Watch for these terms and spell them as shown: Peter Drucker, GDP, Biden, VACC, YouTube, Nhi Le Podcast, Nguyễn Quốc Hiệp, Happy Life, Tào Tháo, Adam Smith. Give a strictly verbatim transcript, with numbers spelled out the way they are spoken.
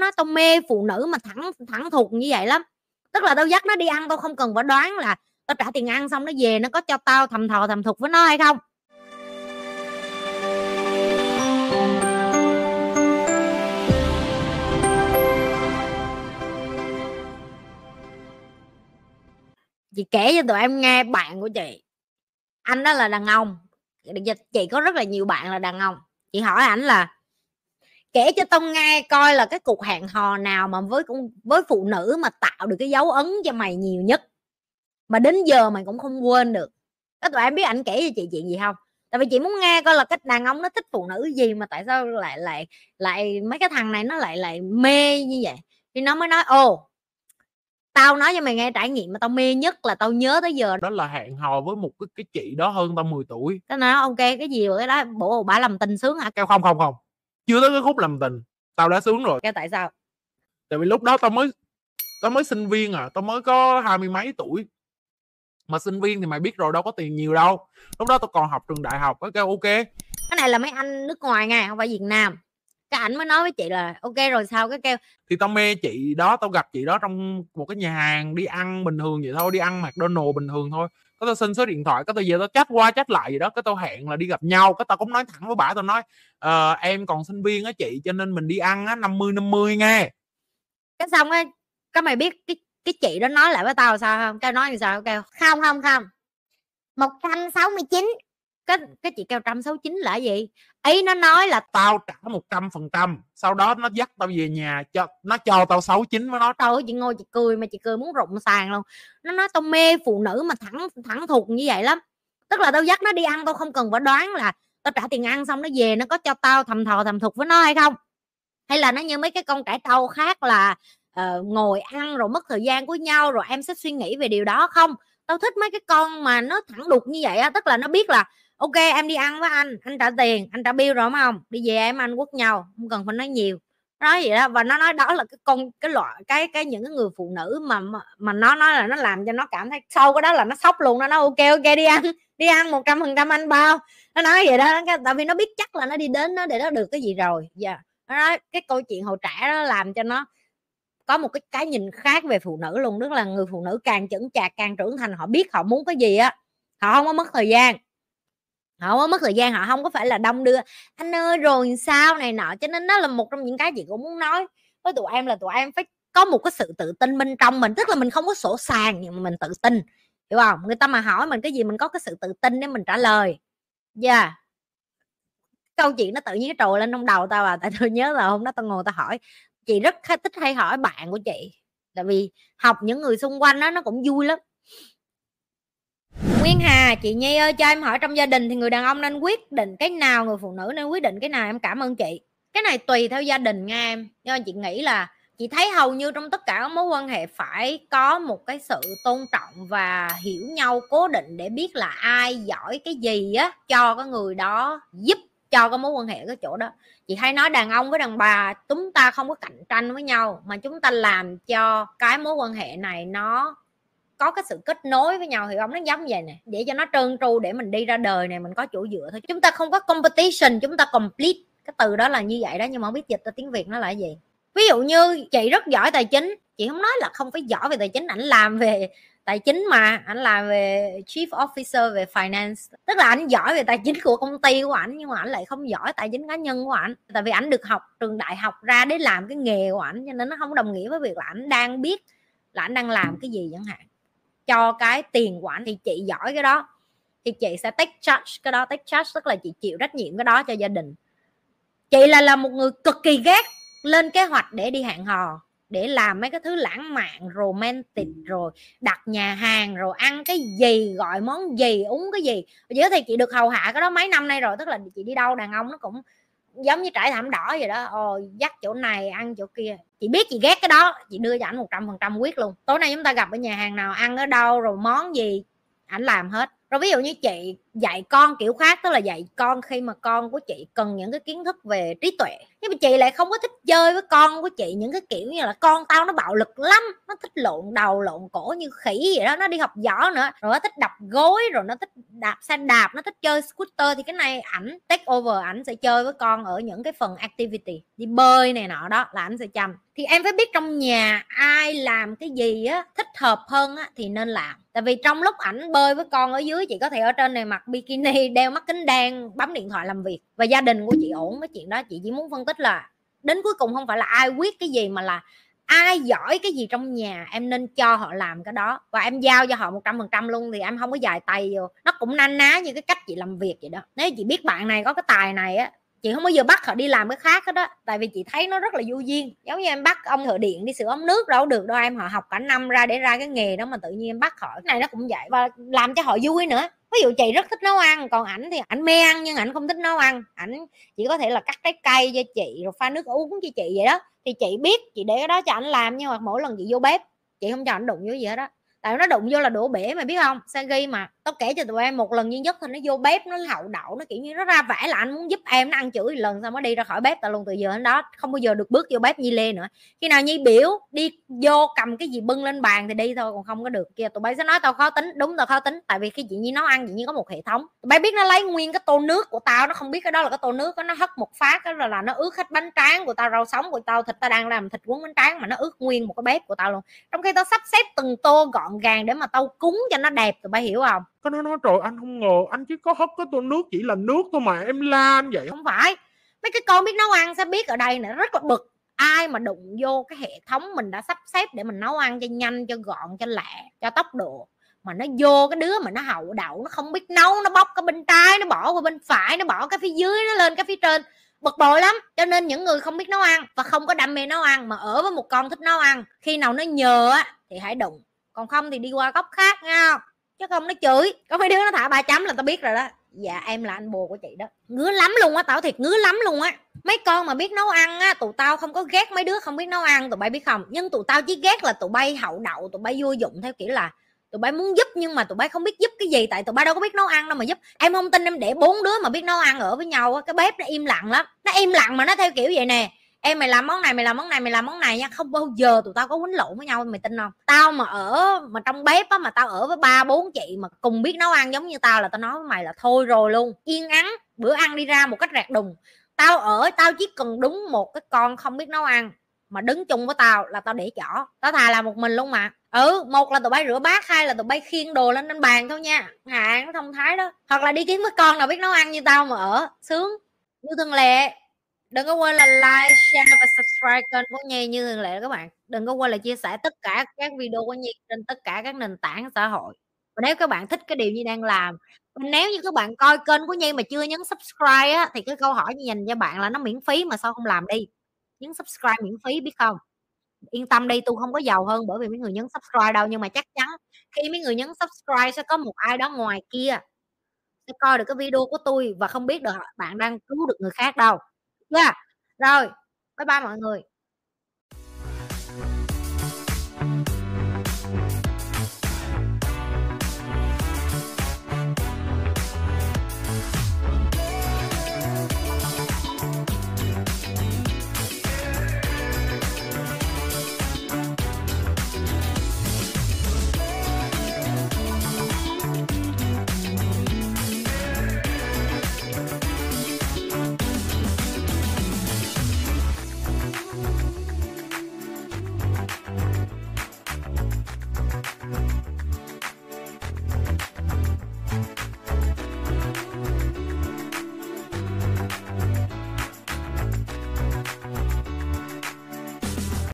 nó tao mê phụ nữ mà thẳng thẳng thục như vậy lắm. Tức là tao dắt nó đi ăn, tao không cần phải đoán là tao trả tiền ăn xong nó về nó có cho tao thầm thò thầm thục với nó hay không. Chị kể cho tụi em nghe, bạn của chị, anh đó là đàn ông, chị có rất là nhiều bạn là đàn ông. Chị hỏi ảnh là kể cho tao nghe coi là cái cuộc hẹn hò nào mà với với phụ nữ mà tạo được cái dấu ấn cho mày nhiều nhất, mà đến giờ mày cũng không quên được. Các tụi em biết ảnh kể cho chị chuyện gì không? Tại vì chị muốn nghe coi là cách đàn ông nó thích phụ nữ gì mà tại sao lại lại lại mấy cái thằng này nó lại lại mê như vậy. Thì nó mới nói ồ, tao nói cho mày nghe trải nghiệm mà tao mê nhất là tao nhớ tới giờ, đó là hẹn hò với một cái, cái chị đó hơn tao mười tuổi. Tao nói ok, cái gì vậy đó, bộ bả làm tình sướng hả? Kêu không không không, chưa tới cái khúc làm tình tao đã sướng rồi. Kêu tại sao? Tại vì lúc đó tao mới tao mới sinh viên à, tao mới có hai mươi mấy tuổi. Mà sinh viên thì mày biết rồi, đâu có tiền nhiều đâu. Lúc đó tao còn học trường đại học. Kêu ok, cái này là mấy anh nước ngoài nghe, không phải Việt Nam. Cái ảnh mới nói với chị là ok rồi sao, cái kêu thì tao mê chị đó, tao gặp chị đó trong một cái nhà hàng đi ăn bình thường vậy thôi, đi ăn McDonald's bình thường thôi. Cái tao xin số điện thoại, cái tao về tao chat qua chat lại gì đó, cái tao hẹn là đi gặp nhau. Cái tao cũng nói thẳng với bả, tao nói à, em còn sinh viên á chị, cho nên mình đi ăn á năm mươi năm mươi nghe. Cái xong á, cái mày biết cái cái chị đó nói lại với tao sao không? Cái nói như sao? Kêu không không không, một trăm sáu mươi chín. Cái, cái chị kêu một trăm sáu mươi chín là gì? Ý nó nói là tao trả một trăm phần trăm, sau đó nó dắt tao về nhà, cho nó cho tao sáu mươi chín với nó. Trời ơi, chị ngồi chị cười mà chị cười muốn rụng sàn luôn. Nó nói tao mê phụ nữ mà thẳng thẳng thục như vậy lắm. Tức là tao dắt nó đi ăn, tao không cần phải đoán là tao trả tiền ăn xong nó về nó có cho tao thầm thò thầm thục với nó hay không. Hay là nó như mấy cái con trẻ trâu khác là uh, ngồi ăn rồi mất thời gian của nhau rồi em sẽ suy nghĩ về điều đó không. Tao thích mấy cái con mà nó thẳng đục như vậy á. Tức là nó biết là ok, em đi ăn với anh, anh trả tiền, anh trả bill rồi đúng không? Đi về em anh quất nhau, không cần phải nói nhiều. Nói vậy đó, và nó nói đó là cái con cái loại cái cái những cái người phụ nữ mà mà nó nói là nó làm cho nó cảm thấy sau cái đó là nó sốc luôn, nó nói ok ok đi ăn, đi ăn một trăm phần trăm anh bao. Nó nói vậy đó, tại vì nó biết chắc là nó đi đến nó để nó được cái gì rồi. Dạ. Yeah. Nó nói cái câu chuyện hồi trẻ đó làm cho nó có một cái cái nhìn khác về phụ nữ luôn, tức là người phụ nữ càng chững chạc càng trưởng thành, họ biết họ muốn cái gì á, họ không có mất thời gian. Họ không mất thời gian, họ không có phải là đông đưa anh ơi rồi sao này nọ. Cho nên đó là một trong những cái chị cũng muốn nói với tụi em là tụi em phải có một cái sự tự tin bên trong mình. Tức là mình không có sổ sàng nhưng mà mình tự tin, hiểu không? Người ta mà hỏi mình cái gì mình có cái sự tự tin để mình trả lời. Yeah. Câu chuyện nó tự nhiên nó trồi lên trong đầu tao à. Tại tôi nhớ là hôm đó tao ngồi tao hỏi, chị rất thích hay hỏi bạn của chị, tại vì học những người xung quanh đó nó cũng vui lắm. Nguyên Hà, chị Nhi ơi cho em hỏi, trong gia đình thì người đàn ông nên quyết định cái nào, người phụ nữ nên quyết định cái nào? Em cảm ơn chị. Cái này tùy theo gia đình nha em. Nhưng mà chị nghĩ là chị thấy hầu như trong tất cả các mối quan hệ phải có một cái sự tôn trọng và hiểu nhau cố định để biết là ai giỏi cái gì á, cho cái người đó giúp cho cái mối quan hệ cái chỗ đó. Chị hay nói đàn ông với đàn bà chúng ta không có cạnh tranh với nhau, mà chúng ta làm cho cái mối quan hệ này nó có cái sự kết nối với nhau, hiểu không? Nó giống vậy nè, để cho nó trơn tru để mình đi ra đời này mình có chỗ dựa thôi. Chúng ta không có competition, chúng ta complete. Cái từ đó là như vậy đó, nhưng mà không biết dịch ra tiếng Việt nó là gì. Ví dụ như chị rất giỏi tài chính, chị không nói là không phải giỏi về tài chính, ảnh làm về tài chính mà, ảnh làm về chief officer về finance. Tức là ảnh giỏi về tài chính của công ty của ảnh, nhưng mà ảnh lại không giỏi tài chính cá nhân của ảnh. Tại vì ảnh được học trường đại học ra để làm cái nghề của ảnh, cho nên nó không đồng nghĩa với việc là ảnh đang biết là ảnh đang làm cái gì chẳng hạn. Cho cái tiền của ảnh thì chị giỏi cái đó thì chị sẽ take charge cái đó. Take charge tức là chị chịu trách nhiệm cái đó cho gia đình. Chị là là một người cực kỳ ghét lên kế hoạch để đi hẹn hò, để làm mấy cái thứ lãng mạn romantic, rồi đặt nhà hàng, rồi ăn cái gì, gọi món gì, uống cái gì. Chứ thì chị được hầu hạ cái đó mấy năm nay rồi. Tức là chị đi đâu đàn ông nó cũng giống như trải thảm đỏ vậy đó, ồ dắt chỗ này ăn chỗ kia. Chị biết chị ghét cái đó, chị đưa cho ảnh một trăm phần trăm quyết luôn. Tối nay chúng ta gặp ở nhà hàng nào, ăn ở đâu, rồi món gì ảnh làm hết. Rồi ví dụ như chị dạy con kiểu khác, tức là dạy con khi mà con của chị cần những cái kiến thức về trí tuệ, Nhưng mà chị lại không có thích chơi với con của chị những cái kiểu như là con tao nó bạo lực lắm, nó thích lộn đầu lộn cổ như khỉ vậy đó, nó đi học võ nữa, rồi nó thích đập gối, rồi nó thích đạp xe đạp, nó thích chơi scooter. Thì cái này ảnh take over, ảnh sẽ chơi với con ở những cái phần activity, đi bơi này nọ đó là ảnh sẽ chăm. Thì em phải biết trong nhà ai làm cái gì á thích hợp hơn á thì nên làm. Tại vì trong lúc ảnh bơi với con ở dưới, chị có thể ở trên này mặc bikini, đeo mắt kính đen, bấm điện thoại làm việc. Và gia đình của chị ổn với chuyện đó. Chị chỉ muốn phân tích là đến cuối cùng không phải là ai quyết cái gì, mà là ai giỏi cái gì trong nhà em nên cho họ làm cái đó. Và em giao cho họ một trăm phần trăm luôn, thì em không có dài tay vô. Nó cũng na ná như cái cách chị làm việc vậy đó. Nếu chị biết bạn này có cái tài này á, chị không bao giờ bắt họ đi làm cái khác hết đó, tại vì chị thấy nó rất là vô duyên. Giống như em bắt ông thợ điện đi sửa ống nước đâu được đâu em, họ học cả năm ra để ra cái nghề đó mà tự nhiên em bắt họ. Cái này nó cũng vậy, và làm cho họ vui nữa. Ví dụ chị rất thích nấu ăn, còn ảnh thì ảnh mê ăn nhưng ảnh không thích nấu ăn, ảnh chỉ có thể là cắt trái cây cho chị rồi pha nước uống cho chị vậy đó. Thì chị biết chị để cái đó cho ảnh làm, nhưng mà mỗi lần chị vô bếp chị không cho ảnh đụng vô gì hết đó, tại nó đụng vô là đổ bể mà biết không. Sagi mà tao kể cho tụi em một lần duy nhất thôi, nó vô bếp nó hậu đậu, nó kiểu như nó ra vẻ là anh muốn giúp em, nó ăn chửi lần xong nó đi ra khỏi bếp. Tao luôn từ giờ đến đó không bao giờ được bước vô bếp Nhi Lê nữa. Khi nào Nhi biểu đi vô cầm cái gì bưng lên bàn thì đi thôi, còn không có được kia tụi bay sẽ nói tao khó tính. Đúng, tao khó tính, tại vì khi chị Nhi nấu ăn chị Nhi có một hệ thống. Tụi bay biết nó lấy nguyên cái tô nước của tao, nó không biết cái đó là cái tô nước đó, nó hất một phát đó là nó ướt hết bánh tráng của tao, rau sống của tao, thịt tao đang làm thịt cuốn bánh tráng mà nó ướt nguyên một cái bếp của tao luôn, trong khi tao sắp xếp từng tô gọn gàng để mà tao cúng cho nó đẹp. Tụi bay hiểu không? Có nó nói trời anh không ngờ anh chứ có hấp cái tô nước chỉ là nước thôi mà em la như vậy. Không phải, mấy cái con biết nấu ăn sẽ biết ở đây nè, rất là bực ai mà đụng vô cái hệ thống mình đã sắp xếp để mình nấu ăn cho nhanh, cho gọn, cho lẹ, cho tốc độ, mà nó vô cái đứa mà nó hậu đậu, nó không biết nấu, nó bóc cái bên trái, nó bỏ qua bên phải, nó bỏ cái phía dưới, nó lên cái phía trên, bực bội lắm. Cho nên những người không biết nấu ăn và không có đam mê nấu ăn mà ở với một con thích nấu ăn, khi nào nó nhờ á thì hãy đụng, còn không thì đi qua góc khác nha, chứ không nó chửi. Có mấy đứa nó thả ba chấm là tao biết rồi đó. Dạ em là anh bồ của chị đó, ngứa lắm luôn á, tao thiệt ngứa lắm luôn á. Mấy con mà biết nấu ăn á, tụi tao không có ghét mấy đứa không biết nấu ăn, tụi bay biết không, nhưng tụi tao chỉ ghét là tụi bay hậu đậu, tụi bay vô dụng theo kiểu là tụi bay muốn giúp nhưng mà tụi bay không biết giúp cái gì, tại tụi bay đâu có biết nấu ăn đâu mà giúp. Em không tin, em để bốn đứa mà biết nấu ăn ở với nhau á, cái bếp nó im lặng lắm, nó im lặng mà nó theo kiểu vậy nè: em mày làm món này, mày làm món này, mày làm món này nha. Không bao giờ tụi tao có quýnh lộn với nhau, mày tin không? Tao mà ở mà trong bếp á, mà tao ở với ba bốn chị mà cùng biết nấu ăn giống như tao là tao nói với mày là thôi rồi luôn, yên ắng, bữa ăn đi ra một cách rạc đùng. Tao ở tao chỉ cần đúng một cái con không biết nấu ăn mà đứng chung với tao là tao để chỏ, tao thà làm một mình luôn mà. Ừ, một là tụi bay rửa bát, hai là tụi bay khiêng đồ lên trên bàn thôi nha, à nó thông thái đó. Hoặc là đi kiếm với con nào biết nấu ăn như tao mà ở, sướng. Như thường lệ, đừng có quên là like, share và subscribe kênh của Nhi như thường lệ các bạn. Đừng có quên là chia sẻ tất cả các video của Nhi trên tất cả các nền tảng xã hội. Và nếu các bạn thích cái điều Nhi đang làm, nếu như các bạn coi kênh của Nhi mà chưa nhấn subscribe á, thì cái câu hỏi Nhi dành cho bạn là nó miễn phí mà sao không làm đi? Nhấn subscribe miễn phí biết không? Yên tâm đi, tôi không có giàu hơn bởi vì mấy người nhấn subscribe đâu, nhưng mà chắc chắn khi mấy người nhấn subscribe sẽ có một ai đó ngoài kia sẽ coi được cái video của tôi và không biết được bạn đang cứu được người khác đâu. Yeah. Rồi, bye bye mọi người.